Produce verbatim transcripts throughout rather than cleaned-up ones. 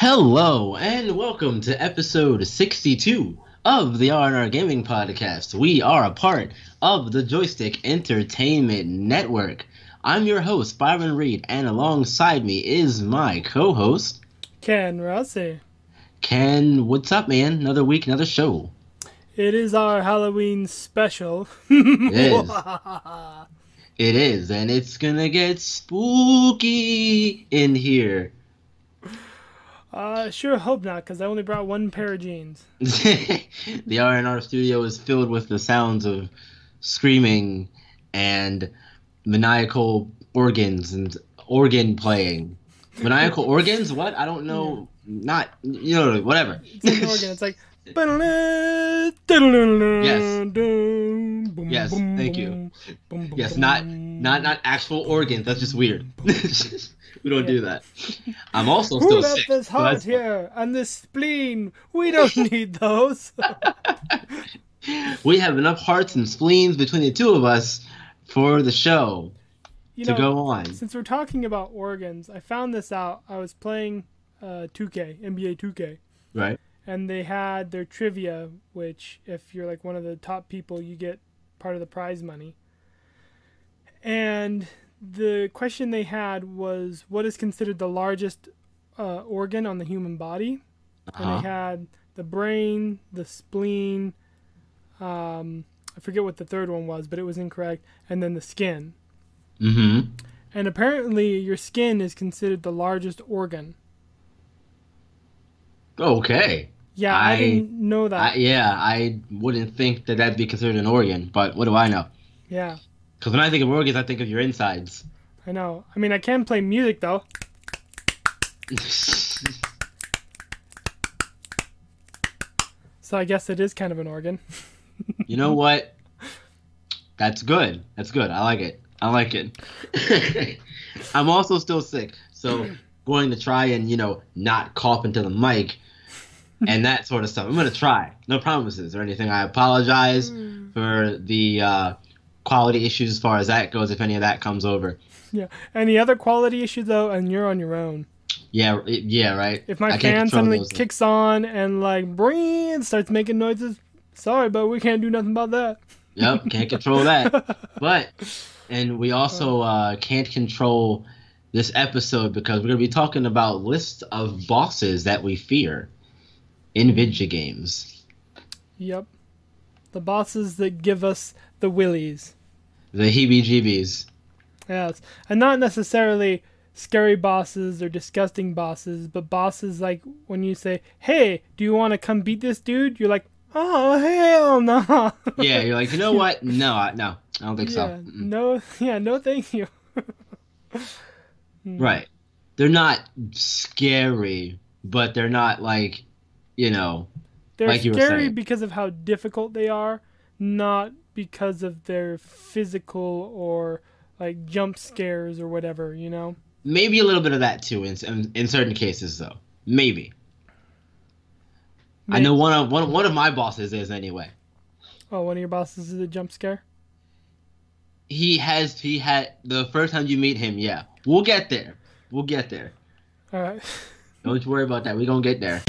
Hello, and welcome to episode sixty-two of the R and R Gaming Podcast. We are a part of the Joystick Entertainment Network. I'm your host, Byron Reed, and alongside me is my co-host, Ken Rossi. Ken, what's up, man? Another week, another show. It is our Halloween special. It is. It is, and it's gonna get spooky in here. Uh, sure hope not, because I only brought one pair of jeans. The R and R studio is filled with the sounds of screaming and maniacal organs and organ playing. Maniacal organs? What? I don't know. Yeah. Not, you know, whatever. It's an organ. It's like... Yes. Yes, thank you. Yes, not not not actual organs. That's just weird. We don't yeah. do that. I'm also still Who sick. Who left this heart so here and this spleen? We don't need those. We have enough hearts and spleens between the two of us for the show you to know, go on. Since we're talking about organs, I found this out. I was playing uh, two K, N B A two K. Right. And they had their trivia, which if you're like one of the top people, you get part of the prize money. And the question they had was, what is considered the largest uh, organ on the human body? Uh-huh. And they had the brain, the spleen, um, I forget what the third one was, but it was incorrect, and then the skin. Mm-hmm. And apparently your skin is considered the largest organ. Okay. Yeah, I, I didn't know that. I, yeah, I wouldn't think that that'd be considered an organ, but what do I know? Yeah. Because when I think of organs, I think of your insides. I know. I mean, I can play music, though. So I guess it is kind of an organ. You know what? That's good. That's good. I like it. I like it. I'm also still sick, so going to try and, you know, not cough into the mic and that sort of stuff. I'm going to try. No promises or anything. I apologize mm. for the uh, quality issues as far as that goes, if any of that comes over. Yeah. Any other quality issue, though, and you're on your own. Yeah, it, yeah, right. If my fan suddenly kicks things. on and, like, breathe, starts making noises, sorry, but we can't do nothing about that. Yep, can't control that. But, and we also uh, can't control this episode because we're going to be talking about lists of bosses that we fear in video games. Yep. The bosses that give us the willies. The heebie-jeebies. Yes. And not necessarily scary bosses or disgusting bosses, but bosses like when you say, hey, do you want to come beat this dude? You're like, oh, hell no. Nah. Yeah, you're like, you know what? No, no, I don't think yeah, so. Mm-mm. No, yeah, no thank you. Right. They're not scary, but they're not like, you know, they're like you were saying. They're scary because of how difficult they are, not because of their physical or like jump scares or whatever, you know? Maybe a little bit of that too in in, in certain cases though. Maybe. Maybe. I know one of one one of my bosses is anyway. Oh, one of your bosses is a jump scare? He has he had the first time you meet him, yeah. We'll get there. We'll get there. All right. Don't you worry about that. We're going to get there.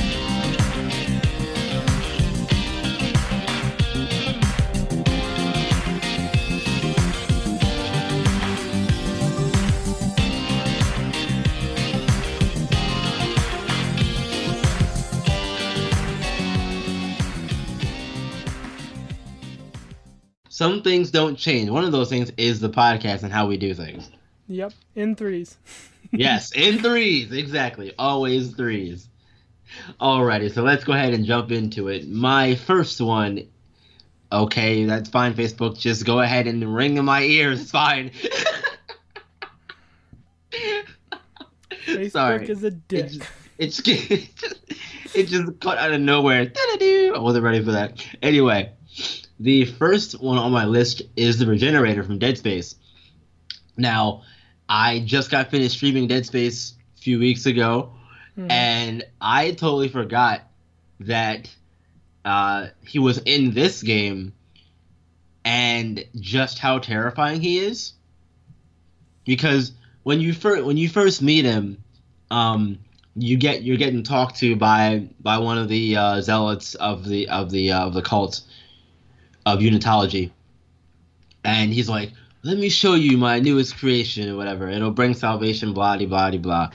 Some things don't change. One of those things is the podcast and how we do things. Yep, in threes. Yes, in threes, exactly. Always threes. Alrighty, so let's go ahead and jump into it. My first one, okay, that's fine, Facebook. Just go ahead and ring in my ears. It's fine. Facebook Sorry. is a dick. It just, it just, it just cut out of nowhere. Da-da-doo. I wasn't ready for that. Anyway, the first one on my list is the Regenerator from Dead Space. Now, I just got finished streaming Dead Space a few weeks ago, mm. and I totally forgot that uh, he was in this game and just how terrifying he is. Because when you, fir- when you first meet him, um, you get you're getting talked to by by one of the uh, zealots of the of the uh, of the cult of Unitology, and he's like, "Let me show you my newest creation or whatever. It'll bring salvation, blah de blah de blah."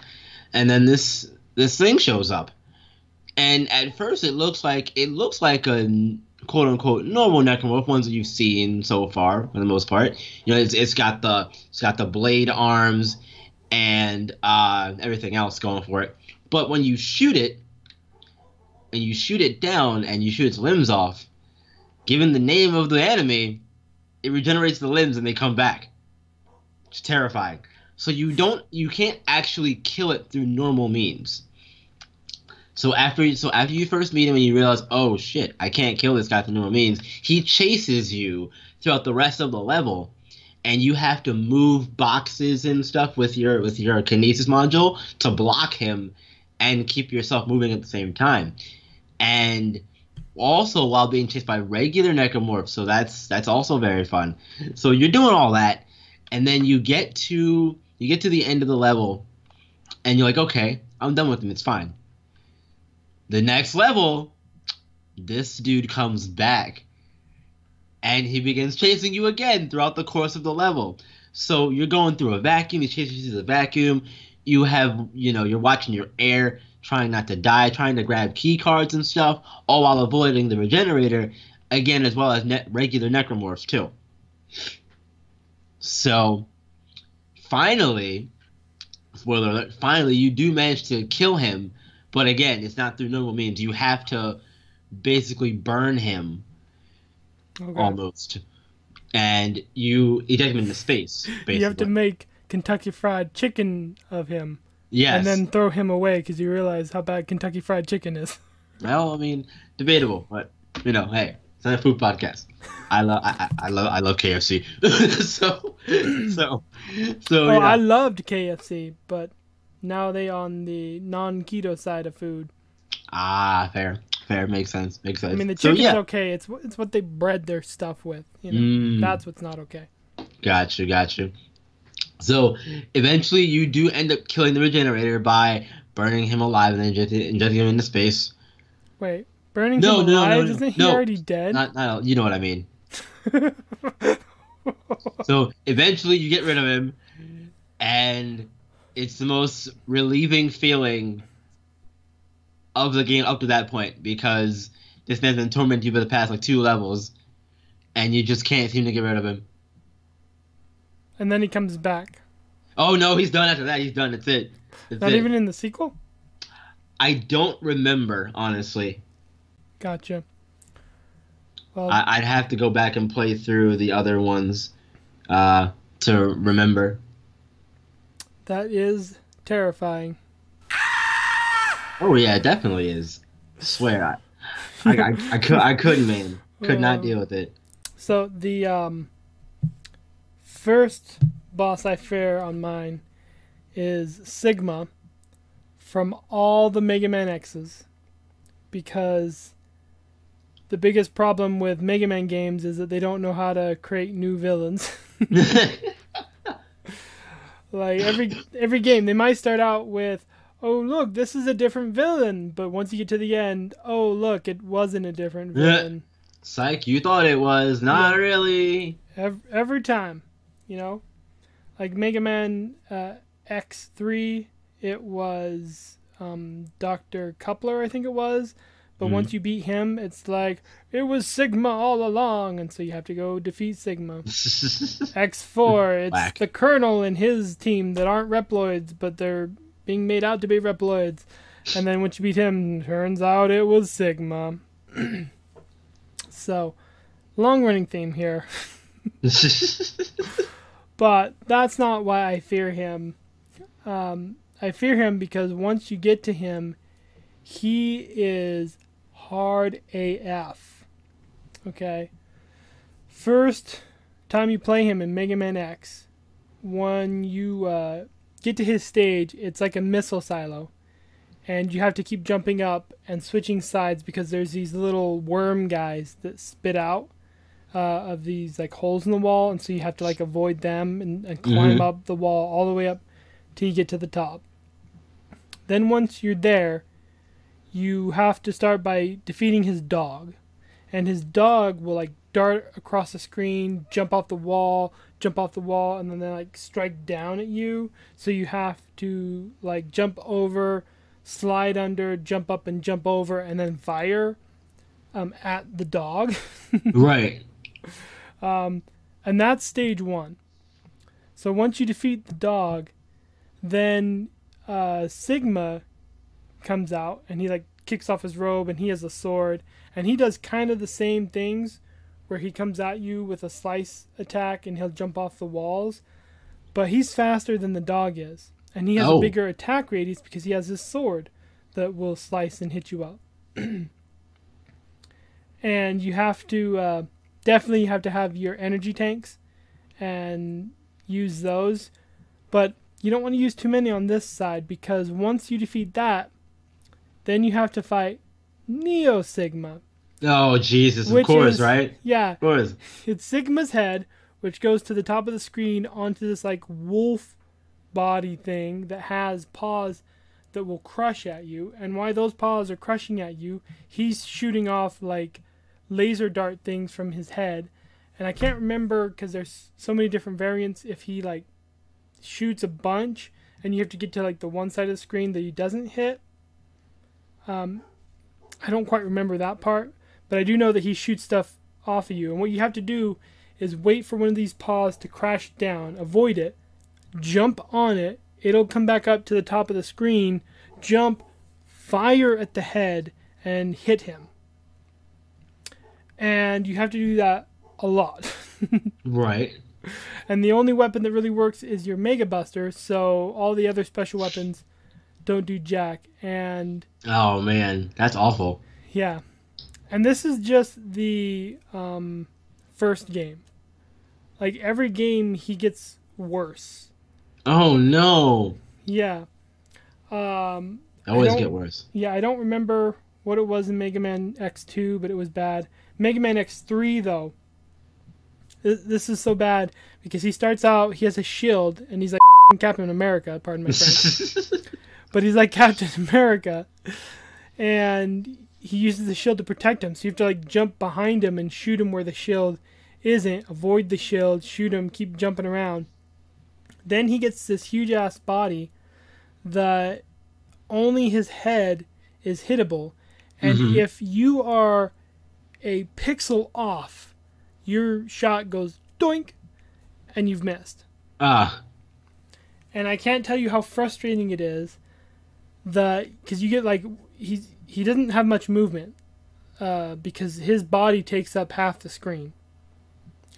And then this this thing shows up, and at first it looks like it looks like a quote unquote normal necromorph, ones that you've seen so far for the most part. You know, it's it's got the it's got the blade arms and uh, everything else going for it. But when you shoot it, and you shoot it down, and you shoot its limbs off, given the name of the enemy, it regenerates the limbs and they come back. It's terrifying. So you don't, you can't actually kill it through normal means. So after, so after you first meet him and you realize, oh shit, I can't kill this guy through normal means, he chases you throughout the rest of the level, and you have to move boxes and stuff with your with your kinesis module to block him and keep yourself moving at the same time. And also while being chased by regular necromorphs, so that's that's also very fun. So you're doing all that, and then you get to you get to the end of the level, and you're like, okay, I'm done with him, it's fine. The next level, this dude comes back, and he begins chasing you again throughout the course of the level. So you're going through a vacuum, he chases you through the vacuum. You have, you know, you're watching your air, trying not to die, trying to grab key cards and stuff, all while avoiding the regenerator, again, as well as net regular necromorphs, too. So, finally, spoiler alert, finally, you do manage to kill him, but again, it's not through normal means. You have to basically burn him, okay, almost, and you eject him into space, basically. You have to make Kentucky Fried Chicken of him. Yes. And then throw him away because you realize how bad Kentucky Fried Chicken is. Well, I mean, debatable, but you know, hey, it's not a food podcast. I love, I, I love, I love K F C. so, so, so. Well, yeah. I loved K F C, but now they on the non-keto side of food. Ah, fair, fair, makes sense, makes sense. I mean, the chicken's so, yeah. okay. It's it's what they bread their stuff with. You know, mm. that's what's not okay. Got you, got you. So eventually you do end up killing the regenerator by burning him alive and then injecting him into space. Wait, burning no, him no, alive? No, no, no, Isn't he no, already dead? Not, not, you know what I mean. So eventually you get rid of him, and it's the most relieving feeling of the game up to that point, because this man's been tormenting you for the past like two levels, and you just can't seem to get rid of him. And then he comes back. Oh, no, he's done after that. He's done. That's it. That's Not it. Even in the sequel? I don't remember, honestly. Gotcha. Well, I, I'd have to go back and play through the other ones uh, to remember. That is terrifying. Oh, yeah, it definitely is. I swear. I, I, I, I, could, I couldn't, man. Could um, not deal with it. So the... um. First boss I fear on mine is Sigma from all the Mega Man X's, because the biggest problem with Mega Man games is that they don't know how to create new villains. Like every every game, they might start out with, oh look, this is a different villain, but once you get to the end, oh look, it wasn't a different villain. Psych, you thought it was, not yeah. really. Every, every time. You know, like Mega Man uh, X three, it was um, Doctor Coupler, I think it was. But mm-hmm. once you beat him, it's like, it was Sigma all along. And so you have to go defeat Sigma. X four, it's Black. The Colonel and his team that aren't Reploids, but they're being made out to be Reploids. And then once you beat him, turns out it was Sigma. So, long-running theme here. But that's not why I fear him. Um, I fear him because once you get to him, he is hard A F. Okay? First time you play him in Mega Man X, when you uh, get to his stage, it's like a missile silo. And you have to keep jumping up and switching sides because there's these little worm guys that spit out. Uh, of these like holes in the wall, and so you have to like avoid them and, and climb mm-hmm. up the wall all the way up till you get to the top. Then once you're there, you have to start by defeating his dog. And his dog will, like, dart across the screen, jump off the wall, jump off the wall, and then they, like, strike down at you. So you have to, like, jump over, slide under, jump up and jump over, and then fire um, at the dog. Right. Um, and that's stage one. So once you defeat the dog, then uh, Sigma comes out, and he, like, kicks off his robe, and he has a sword. And he does kind of the same things, where he comes at you with a slice attack and he'll jump off the walls. But he's faster than the dog is. And he has oh. a bigger attack radius because he has his sword that will slice and hit you up. And you have to uh, definitely have to have your energy tanks and use those. But you don't want to use too many on this side, because once you defeat that, then you have to fight Neo Sigma. Oh, Jesus, of course, is, right? Yeah. Of course. It's Sigma's head, which goes to the top of the screen onto this, like, wolf body thing that has paws that will crush at you. And while those paws are crushing at you, he's shooting off, like, laser dart things from his head. And I can't remember, because there's so many different variants, if he, like, shoots a bunch and you have to get to, like, the one side of the screen that he doesn't hit. Um, I don't quite remember that part. But I do know that he shoots stuff off of you. And what you have to do is wait for one of these paws to crash down. Avoid it. Jump on it. It'll come back up to the top of the screen. Jump. Fire at the head. And hit him. And you have to do that a lot. Right. And the only weapon that really works is your Mega Buster. So all the other special weapons don't do jack. And oh, man. That's awful. Yeah. And this is just the um, first game. Like, every game, he gets worse. Oh, no. Yeah. Um, I always I get worse. Yeah, I don't remember what it was in Mega Man X two, but it was bad. Mega Man X three, though, th- this is so bad because he starts out, he has a shield, and he's like Captain America, pardon my French. But he's like Captain America. And he uses the shield to protect him, so you have to, like, jump behind him and shoot him where the shield isn't. Avoid the shield, shoot him, keep jumping around. Then he gets this huge-ass body that only his head is hittable. And mm-hmm. if you are a pixel off, your shot goes doink, and you've missed. Ah. And I can't tell you how frustrating it is that, because you get, like, he's... he doesn't have much movement uh, because his body takes up half the screen.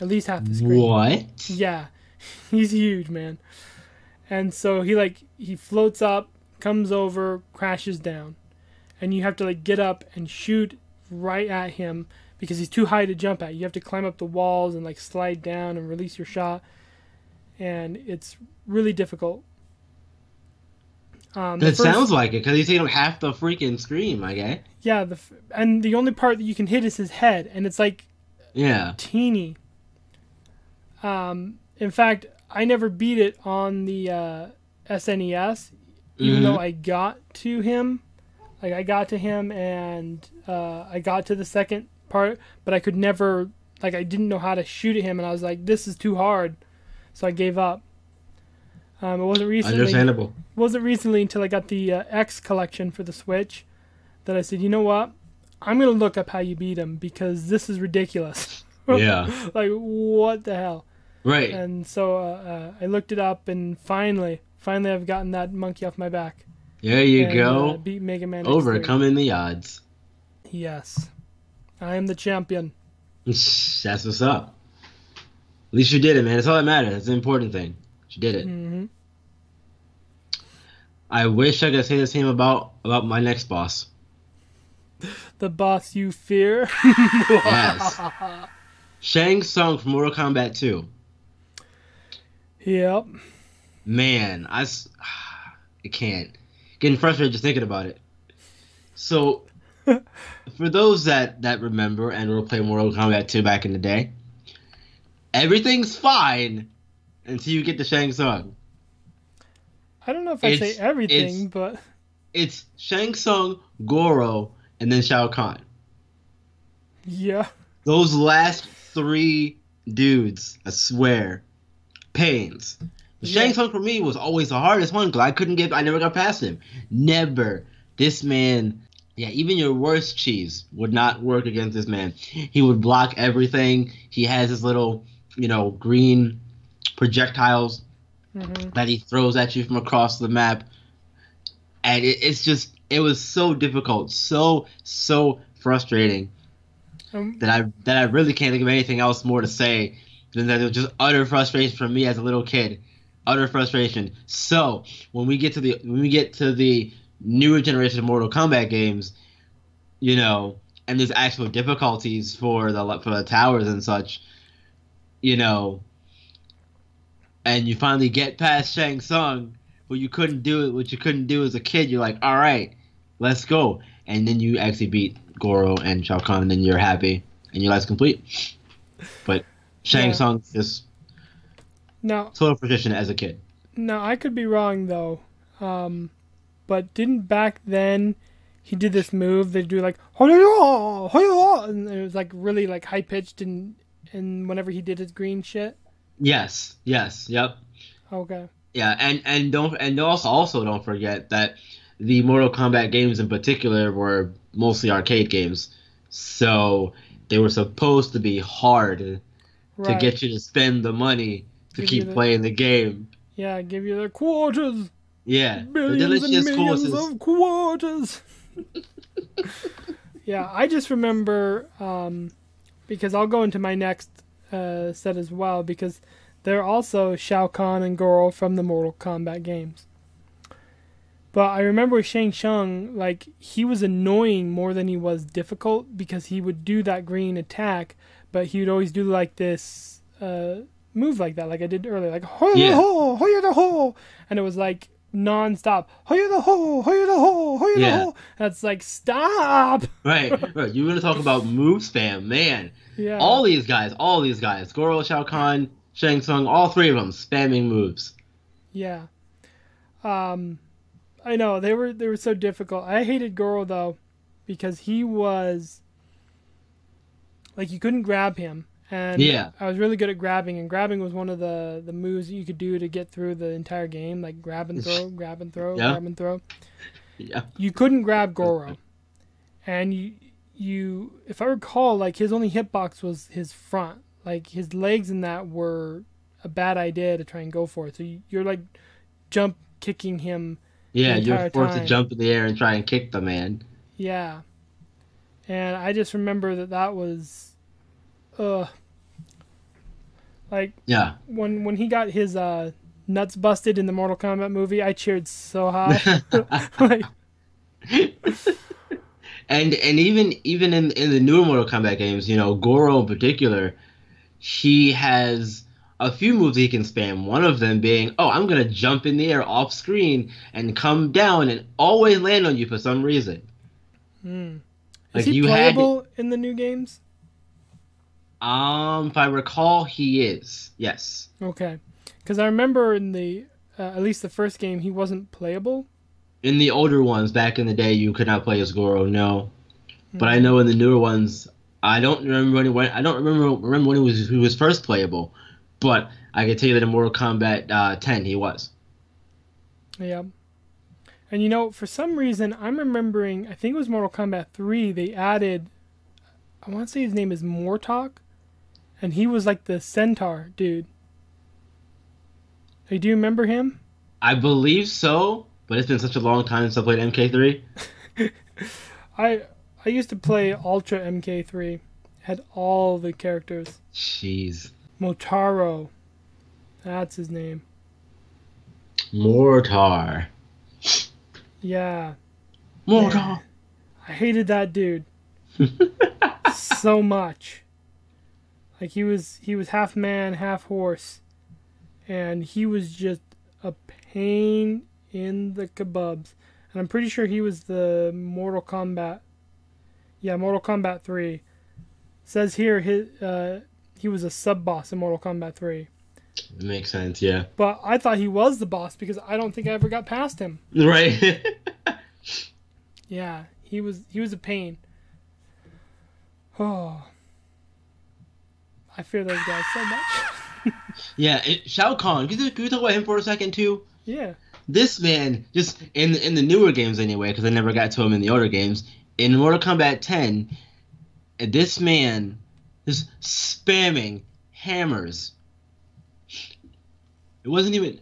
At least half the screen. What? Yeah. He's huge, man. And so he, like, he floats up, comes over, crashes down. And you have to, like, get up and shoot right at him because he's too high to jump at. You have to climb up the walls and, like, slide down and release your shot. And it's really difficult. Um, that first, sounds like it, because he's taking up half the freaking screen, I guess. Yeah, the, and the only part that you can hit is his head, and it's like yeah. teeny. Um, in fact, I never beat it on the uh, S N E S, even mm-hmm. though I got to him. Like, I got to him, and uh, I got to the second part, but I could never, like, I didn't know how to shoot at him, and I was like, this is too hard, so I gave up. Um, it wasn't recently. Understandable. It wasn't recently until I got the uh, X collection for the Switch that I said, you know what? I'm going to look up how you beat him because this is ridiculous. Yeah. Like, what the hell? Right. And so uh, uh, I looked it up, and finally, finally I've gotten that monkey off my back. There you and, go. Uh, beat Mega Man X three. Overcoming the odds. Yes. I am the champion. That's what's up. At least you did it, man. That's all that matters. That's the important thing. She did it. Mm-hmm. I wish I could say the same about, about my next boss. The boss you fear? Yes. Shang Tsung from Mortal Kombat two. Yep. Man, I, I can't. Getting frustrated just thinking about it. So, for those that, that remember and were playing Mortal Kombat two back in the day, everything's fine. Until you get to Shang Tsung. I don't know if I say everything, but... It's Shang Tsung, Goro, and then Shao Kahn. Yeah. Those last three dudes, I swear, pains. Yeah. Shang Tsung for me was always the hardest one because I couldn't get, I never got past him. Never. This man, yeah, even your worst cheese would not work against this man. He would block everything. He has his little, you know, green projectiles mm-hmm. that he throws at you from across the map. And it, it's just, it was so difficult, so, so frustrating um, that I that I really can't think of anything else more to say than that it was just utter frustration from me as a little kid. Utter frustration. So when we get to the when we get to the newer generation of Mortal Kombat games, you know, and there's actual difficulties for the for the towers and such, you know, and you finally get past Shang Tsung. What you couldn't do, what you couldn't do as a kid, you're like, all right, let's go. And then you actually beat Goro and Shao Kahn, and then you're happy, and your life's complete. But Shang yeah. Tsung just no total frustration as a kid. No, I could be wrong, though. Um, but didn't back then he did this move, they do like, ho-yo-ho, ho-yo-ho, and it was like really like high-pitched and, and whenever he did his green shit? Yes, yes, yep. Okay. Yeah, and, and don't and also also don't forget that the Mortal Kombat games in particular were mostly arcade games, so they were supposed to be hard right. to get you to spend the money to give keep the, playing the game. Yeah, give you the quarters. Yeah, millions the and millions courses. of quarters. Yeah, I just remember um, because I'll go into my next uh, set as well because. They're also Shao Kahn and Goro from the Mortal Kombat games. But I remember with Shang Tsung, like, he was annoying more than he was difficult because he would do that green attack, but he would always do, like, this uh, move like that, like I did earlier, like, ho-yo-ho, ho-yo-ho, and it was, like, non-stop, ho-yo-ho, ho-yo-ho, ho-yo-ho, that's like, stop! Right, right, you want to talk about move spam, man. Yeah. All these guys, all these guys, Goro, Shao Kahn, Shang Tsung, all three of them spamming moves. Yeah, um, I know they were they were so difficult. I hated Goro though, because he was like you couldn't grab him, and yeah. I was really good at grabbing, and grabbing was one of the, the moves that you could do to get through the entire game, like grab and throw, grab and throw, yeah. grab and throw. Yeah. You couldn't grab Goro, and you you if I recall, like his only hitbox was his front. Like, his legs and that were a bad idea to try and go for it. So you're, like, jump kicking him Yeah, the entire you're forced time. to jump in the air and try and kick the man. Yeah. And I just remember that that was, uh, like, yeah. when when he got his uh, nuts busted in the Mortal Kombat movie, I cheered so high. like, and and even, even in, in the newer Mortal Kombat games, you know, Goro in particular... He has a few moves he can spam, one of them being, oh, I'm going to jump in the air off screen and come down and always land on you for some reason. Mm. Like is he you playable had... in the new games? Um, if I recall, he is, yes. Okay, because I remember in the, uh, at least the first game, he wasn't playable. In the older ones, back in the day, you could not play as Goro, no. Mm. But I know in the newer ones... I don't remember when. He went, I don't remember remember when he was he was first playable, but I can tell you that in Mortal Kombat uh, ten he was. Yeah, and you know for some reason I'm remembering I think it was Mortal Kombat three they added, I want to say his name is Mortok, and he was like the centaur dude. Hey, do you remember him? I believe so, but it's been such a long time since I played M K three. I. I used to play Ultra M K three. Had all the characters. Jeez. Motaro. That's his name. Mortar. Yeah. Mortar. I hated that dude. So much. Like he was he was half man, half horse. And he was just a pain in the kebabs. And I'm pretty sure he was the Mortal Kombat Yeah, Mortal Kombat three says here his, uh, he was a sub-boss in Mortal Kombat three. That makes sense, yeah. But I thought he was the boss because I don't think I ever got past him. Right. Yeah, he was he was a pain. Oh, I fear those guys so much. Yeah, it, Shao Kahn. Can we, can we talk about him for a second too? Yeah. This man, just in in the newer games anyway, because I never got to him in the older games. In Mortal Kombat ten, this man is spamming hammers. It wasn't even.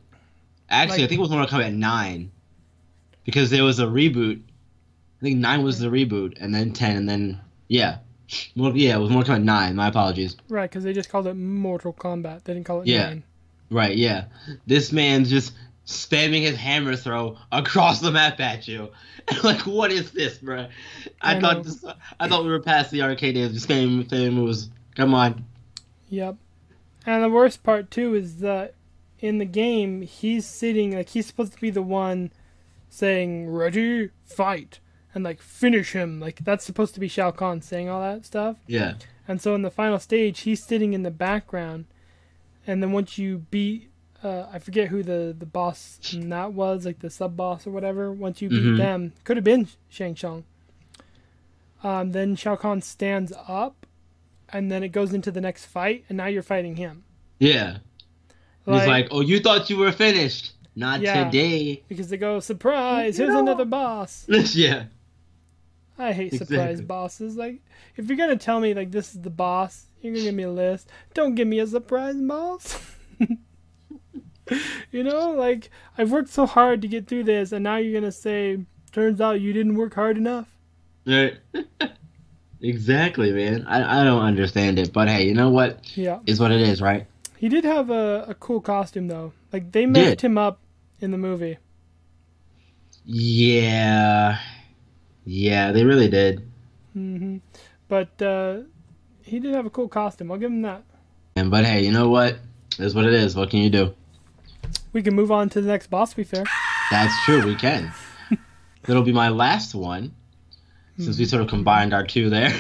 Actually, like, I think it was Mortal Kombat nine, because there was a reboot. I think nine was the reboot, and then ten, and then yeah, Mortal, yeah, it was Mortal Kombat nine. My apologies. Right, because they just called it Mortal Kombat. They didn't call it yeah. nine. Right, yeah. This man's just spamming his hammer throw across the map at you. Like, what is this, bro? I, I thought this, I thought we were past the arcade days. Just spamming spamming moves. Come on. Yep. And the worst part too is that in the game he's sitting like he's supposed to be the one saying ready fight and like finish him, like that's supposed to be Shao Kahn saying all that stuff. Yeah. And so in the final stage he's sitting in the background, and then once you beat uh, I forget who the, the boss and that was, like the sub boss or whatever, once you mm-hmm. beat them, could have been Shang Tsung, um, then Shao Kahn stands up and then it goes into the next fight and now you're fighting him. Yeah. Like, he's like, oh, you thought you were finished. Not yeah, today. Because they go, surprise, you here's know. another boss. Yeah. I hate exactly. surprise bosses. Like, if you're going to tell me, like, this is the boss, you're going to give me a list. Don't give me a surprise boss. You know, like, I've worked so hard to get through this, and now you're going to say, turns out you didn't work hard enough. Right. Exactly, man. I, I don't understand it. But, hey, you know what? Yeah. Is what it is, right? He did have a, a cool costume, though. Like, they messed him up in the movie. Yeah. Yeah, they really did. Mm-hmm. But uh, he did have a cool costume. I'll give him that. And But, hey, you know what? That's what it is. What can you do? We can move on to the next boss, to be fair. That's true. We can. That'll be my last one, since we sort of combined our two there.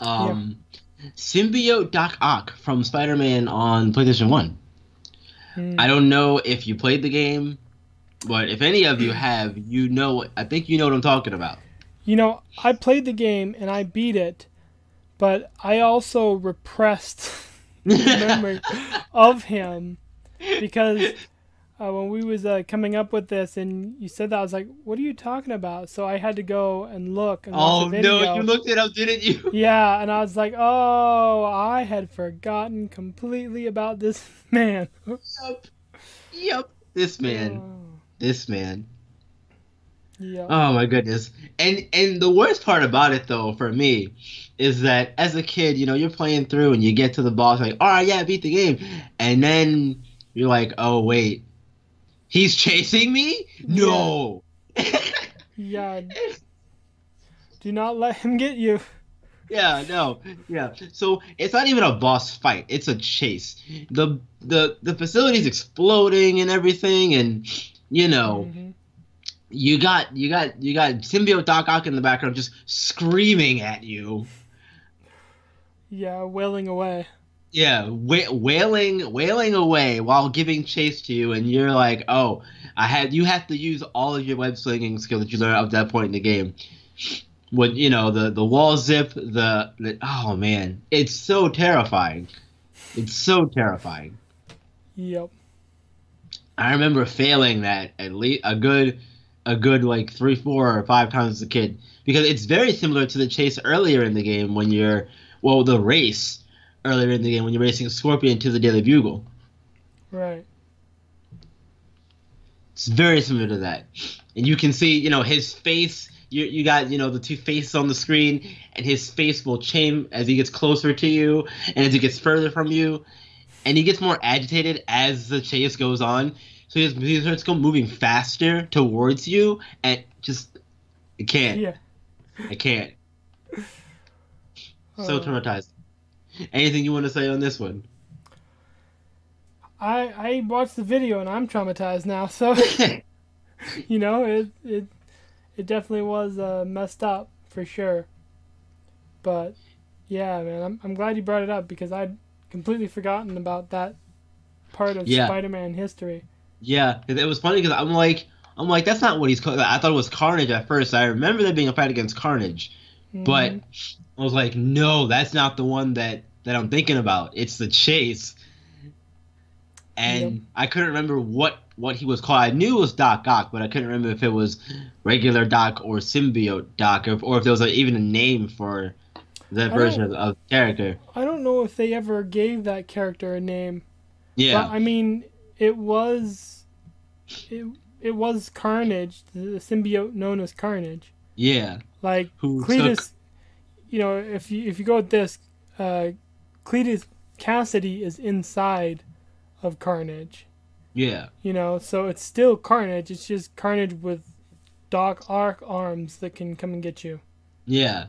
um... Yeah. Symbiote Doc Ock from Spider-Man on PlayStation one. Mm. I don't know if you played the game, but if any of you have, you know, I think you know what I'm talking about. You know, I played the game and I beat it, but I also repressed the memory of him because uh, when we was uh, coming up with this and you said that, I was like, what are you talking about? So I had to go and look. And oh, no, you looked it up, didn't you? Yeah, and I was like, oh, I had forgotten completely about this man. Yep. Yep. This man. Oh. This man. Yep. Oh, my goodness. And, and the worst part about it, though, for me, is that as a kid, you know, you're playing through and you get to the boss, like, all right, yeah, beat the game. And then you're like, oh, wait. He's chasing me? No. Yeah. Yeah. Do not let him get you. Yeah, no. Yeah. So it's not even a boss fight. It's a chase. The the the facility's exploding and everything, and you know, mm-hmm. you got you got you got Symbiote Doc Ock in the background just screaming at you. Yeah, wailing away. Yeah, wailing, wailing away while giving chase to you, and you're like, "Oh, I had." You have to use all of your web slinging skill that you learned at that point in the game. When you know the, the wall zip, the, the oh man, it's so terrifying. It's so terrifying. Yep. I remember failing that at least a good, a good like three, four, or five times as a kid, because it's very similar to the chase earlier in the game when you're well the race. Earlier in the game when you're racing Scorpion to the Daily Bugle. Right. It's very similar to that. And you can see, you know, his face, you you got, you know, the two faces on the screen, and his face will change as he gets closer to you and as he gets further from you. And he gets more agitated as the chase goes on. So he, he starts going moving faster towards you, and just, I can't. Yeah. I can't. So uh. traumatized. Anything you want to say on this one? I I watched the video and I'm traumatized now. So, you know, it it it definitely was uh, messed up for sure. But yeah, man, I'm I'm glad you brought it up because I'd completely forgotten about that part of yeah. Spider-Man history. Yeah, it was funny because I'm like, I'm like, that's not what he's called. I thought it was Carnage at first. I remember there being a fight against Carnage. Mm. But I was like, no, that's not the one that, that I'm thinking about. It's the Chase. And yep. I couldn't remember what, what he was called. I knew it was Doc Ock, but I couldn't remember if it was regular Doc or Symbiote Doc, or, or if there was a, even a name for that version of, of the character. I don't know if they ever gave that character a name. Yeah. But, I mean, it was... It, it was Carnage, the symbiote known as Carnage. Yeah. Like, Who Cletus... Took... You know, if you, if you go with this, uh, Cletus Cassidy is inside of Carnage. Yeah. You know, so it's still Carnage. It's just Carnage with Doc Ock arms that can come and get you. Yeah.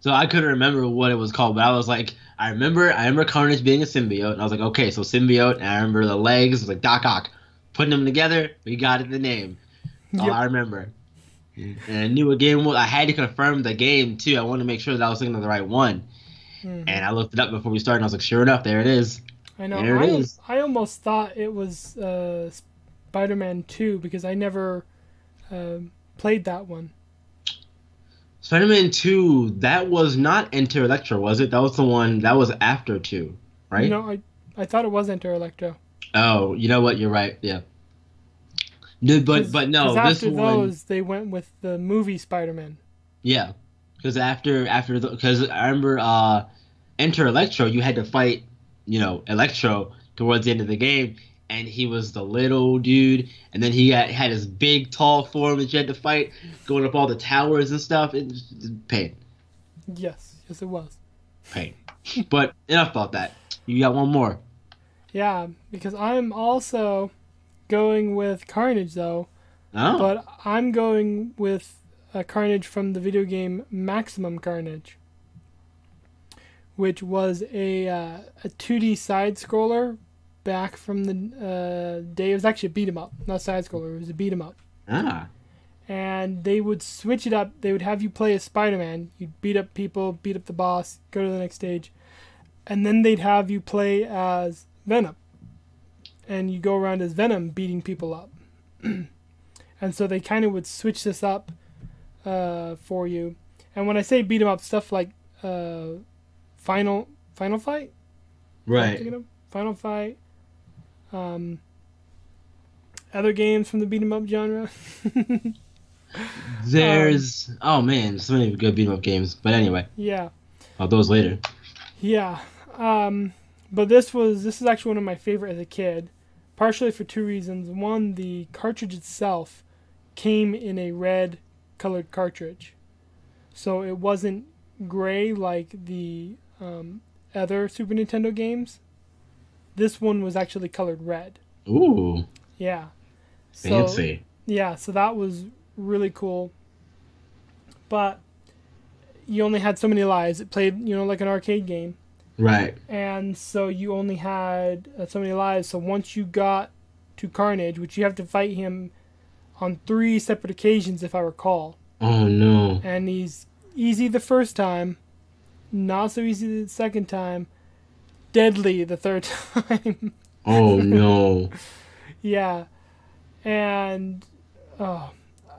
So I couldn't remember what it was called, but I was like, I remember I remember Carnage being a symbiote, and I was like, okay, so symbiote, and I remember the legs, I was like, Doc Ock. Putting them together, we got it the name. That's yep. all I remember. And I knew a game, I had to confirm the game, too. I wanted to make sure that I was thinking of the right one. Mm. And I looked it up before we started, and I was like, sure enough, there it is. I know. There it I, is. I almost thought it was uh, Spider-Man two, because I never uh, played that one. Spider-Man two, that was not Enter Electro, was it? That was the one that was after two, right? No, I I thought it was Enter Electro. Oh, you know what? You're right. Yeah. No, but but no, this after one, those they went with the movie Spider-Man. Yeah, because after after because I remember uh, Enter Electro, you had to fight, you know, Electro towards the end of the game, and he was the little dude, and then he got, had his big tall form that you had to fight, going up all the towers and stuff. It was pain. Yes, yes, it was. Pain. But enough about that. You got one more. Yeah, because I'm also going with Carnage, though. Oh. But I'm going with a Carnage from the video game Maximum Carnage, which was a uh, a two D side-scroller back from the uh, day. It was actually a beat-em-up, not side-scroller. It was a beat-em-up. Ah. And they would switch it up. They would have you play as Spider-Man. You'd beat up people, beat up the boss, go to the next stage. And then they'd have you play as Venom, and you go around as Venom beating people up. And so they kind of would switch this up uh, for you. And when I say beat 'em up, stuff like uh, Final Final Fight, right? Final Fight, um, other games from the beat 'em up genre. There's um, oh man, so many good beat 'em up games. But anyway, yeah, I'll those later. Yeah. Um, But this was this is actually one of my favorite as a kid, partially for two reasons. One, the cartridge itself came in a red colored cartridge, so it wasn't gray like the um, other Super Nintendo games. This one was actually colored red. Ooh. Yeah. So, fancy. Yeah, so that was really cool. But you only had so many lives. It played, you know, like an arcade game. Right. And so you only had so many lives. So once you got to Carnage, which you have to fight him on three separate occasions, if I recall. Oh, no. And he's easy the first time, not so easy the second time, deadly the third time. Oh, no. Yeah. And oh,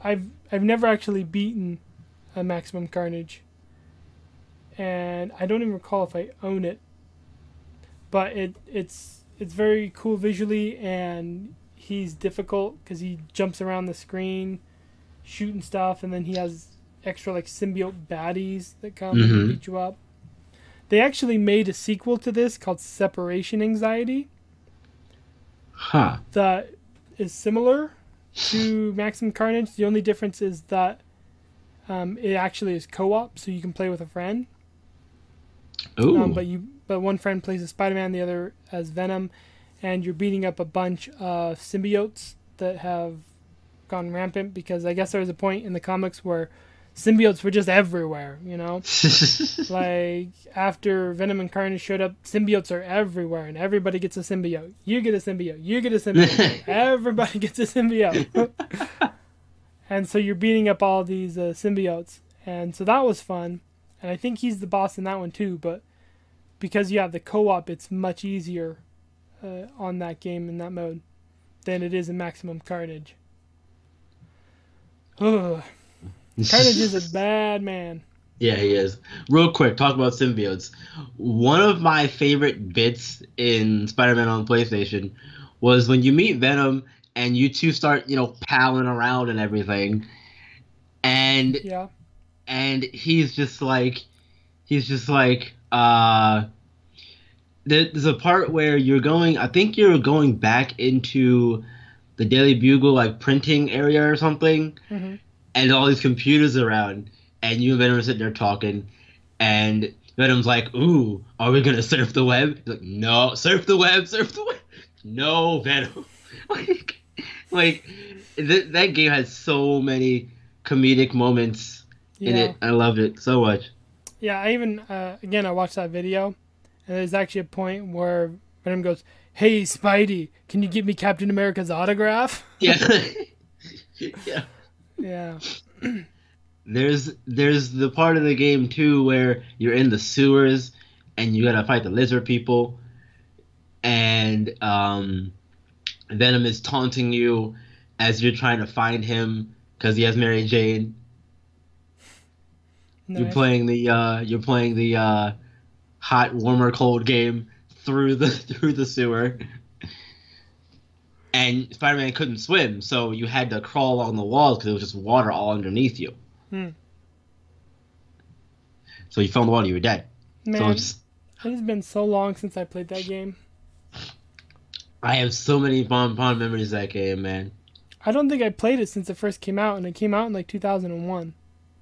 I've, I've never actually beaten a Maximum Carnage. And I don't even recall if I own it, but it it's it's very cool visually, and he's difficult because he jumps around the screen, shooting stuff, and then he has extra like symbiote baddies that come mm-hmm. and beat you up. They actually made a sequel to this called Separation Anxiety. Huh. That is similar to Maximum Carnage. The only difference is that um, it actually is co-op, so you can play with a friend. Um, but you, but one friend plays as Spider-Man, the other as Venom, and you're beating up a bunch of symbiotes that have gone rampant, because I guess there was a point in the comics where symbiotes were just everywhere, you know? Like, after Venom and Carnage showed up, symbiotes are everywhere, and everybody gets a symbiote. You get a symbiote. You get a symbiote. Everybody gets a symbiote. And so you're beating up all these uh, symbiotes, and so that was fun. And I think he's the boss in that one too, but because you have the co-op, it's much easier uh, on that game in that mode than it is in Maximum Carnage. Ugh. Carnage is a bad man. Yeah, he is. Real quick, talk about symbiotes. One of my favorite bits in Spider-Man on PlayStation was when you meet Venom and you two start, you know, palling around and everything. And yeah. And he's just like, he's just like, uh, there's a part where you're going, I think you're going back into the Daily Bugle, like, printing area or something. Mm-hmm. And all these computers around. And you and Venom are sitting there talking, and Venom's like, ooh, are we going to surf the web? He's like, no, surf the web, surf the web. No, Venom. like, like th- that game has so many comedic moments yeah. in it. I loved it so much. Yeah, I even, uh, again, I watched that video, and there's actually a point where Venom goes, hey, Spidey, can you give me Captain America's autograph? Yeah. yeah. Yeah. There's there's the part of the game, too, where you're in the sewers and you gotta fight the lizard people. And um, Venom is taunting you as you're trying to find him because he has Mary Jane. Nice. You're playing the uh, you're playing the uh, hot, warmer, cold game through the through the sewer. And Spider-Man couldn't swim, so you had to crawl along the walls because it was just water all underneath you. Hmm. So you fell in the water, you were dead. Man, so just, it has been so long since I played that game. I have so many bon-bon memories of that game, man. I don't think I played it since it first came out, and it came out in like two thousand one.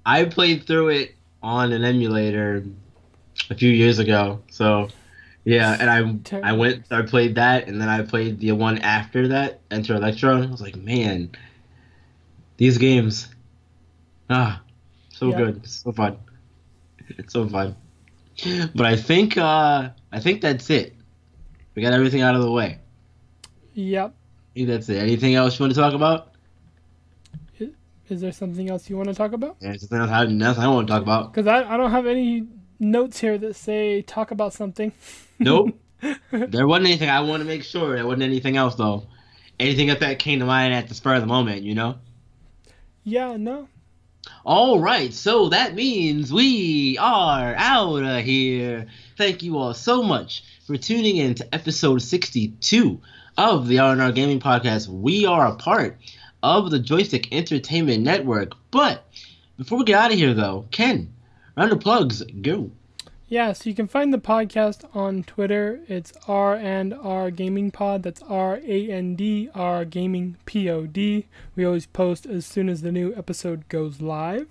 I played through it on an emulator a few years ago, so yeah, and I Ter- I went, I played that, and then I played the one after that, Enter Electro, and I was like, man, these games... Ah, so yeah. good, so fun, it's so fun. But I think uh, I think that's it. We got everything out of the way. Yep. I think that's it. Anything else you want to talk about? Is there something else you want to talk about? Yeah, something else I, nothing I want to talk about. Because I I don't have any notes here that say talk about something. Nope. There wasn't anything. I want to make sure there wasn't anything else though. Anything that that came to mind at the spur of the moment, you know? Yeah. No. All right, so that means we are out of here. Thank you all so much for tuning in to episode sixty-two of the R and R Gaming Podcast. We are a part of the Joystick Entertainment Network. But before we get out of here, though, Ken, round of plugs, go. Yeah, so you can find the podcast on Twitter. It's R and R Gaming Pod. That's R A N D R Gaming P O D. We always post as soon as the new episode goes live.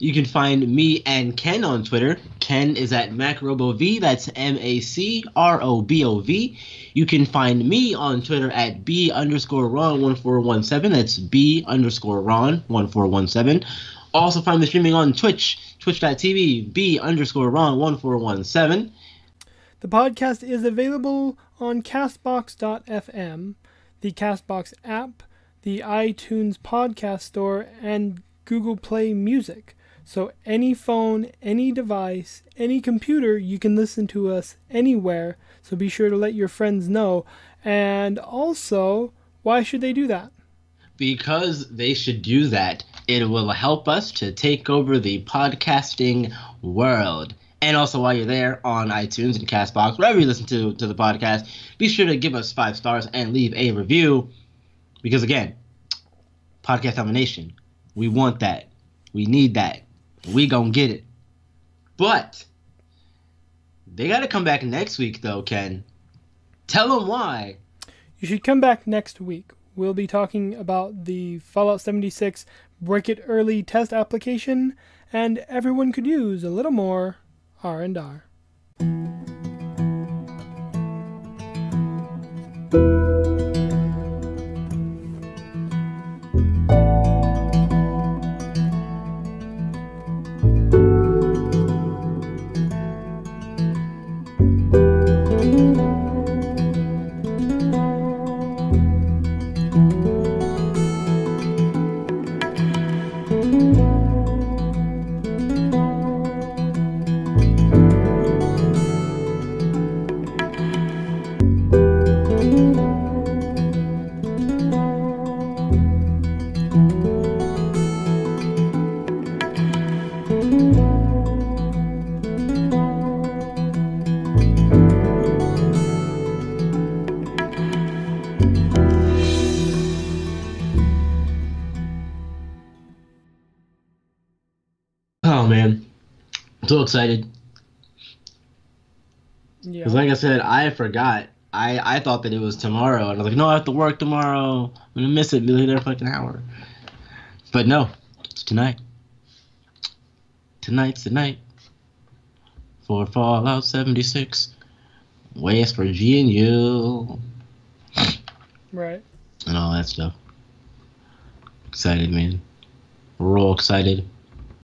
You can find me and Ken on Twitter. Ken is at MacRoboV. That's M A C R O B O V. You can find me on Twitter at B underscore Ron one four one seven. That's B underscore Ron one four one seven. Also find me streaming on Twitch. Twitch dot t v, B underscore Ron one four one seven. The podcast is available on Castbox dot f m, the Castbox app, the iTunes podcast store, and Google Play Music. So any phone, any device, any computer, you can listen to us anywhere. So be sure to let your friends know. And also, why should they do that? Because they should do that. It will help us to take over the podcasting world. And also, while you're there on iTunes and Castbox, wherever you listen to, to the podcast, be sure to give us five stars and leave a review. Because, again, podcast domination. We want that. We need that. We gonna get it. But they got to come back next week, though, Ken. Tell them why. You should come back next week. We'll be talking about the Fallout seventy-six Break It Early test application, and everyone could use a little more R and R. Oh man, I'm so excited. Yeah. Cause like I said, I forgot. I, I thought that it was tomorrow, and I was like, no, I have to work tomorrow. I'm gonna miss it. Be there for like an hour. But no, it's tonight. Tonight's the night for Fallout seventy-six. West Virginia. Right. And all that stuff. Excited, man. We're all excited.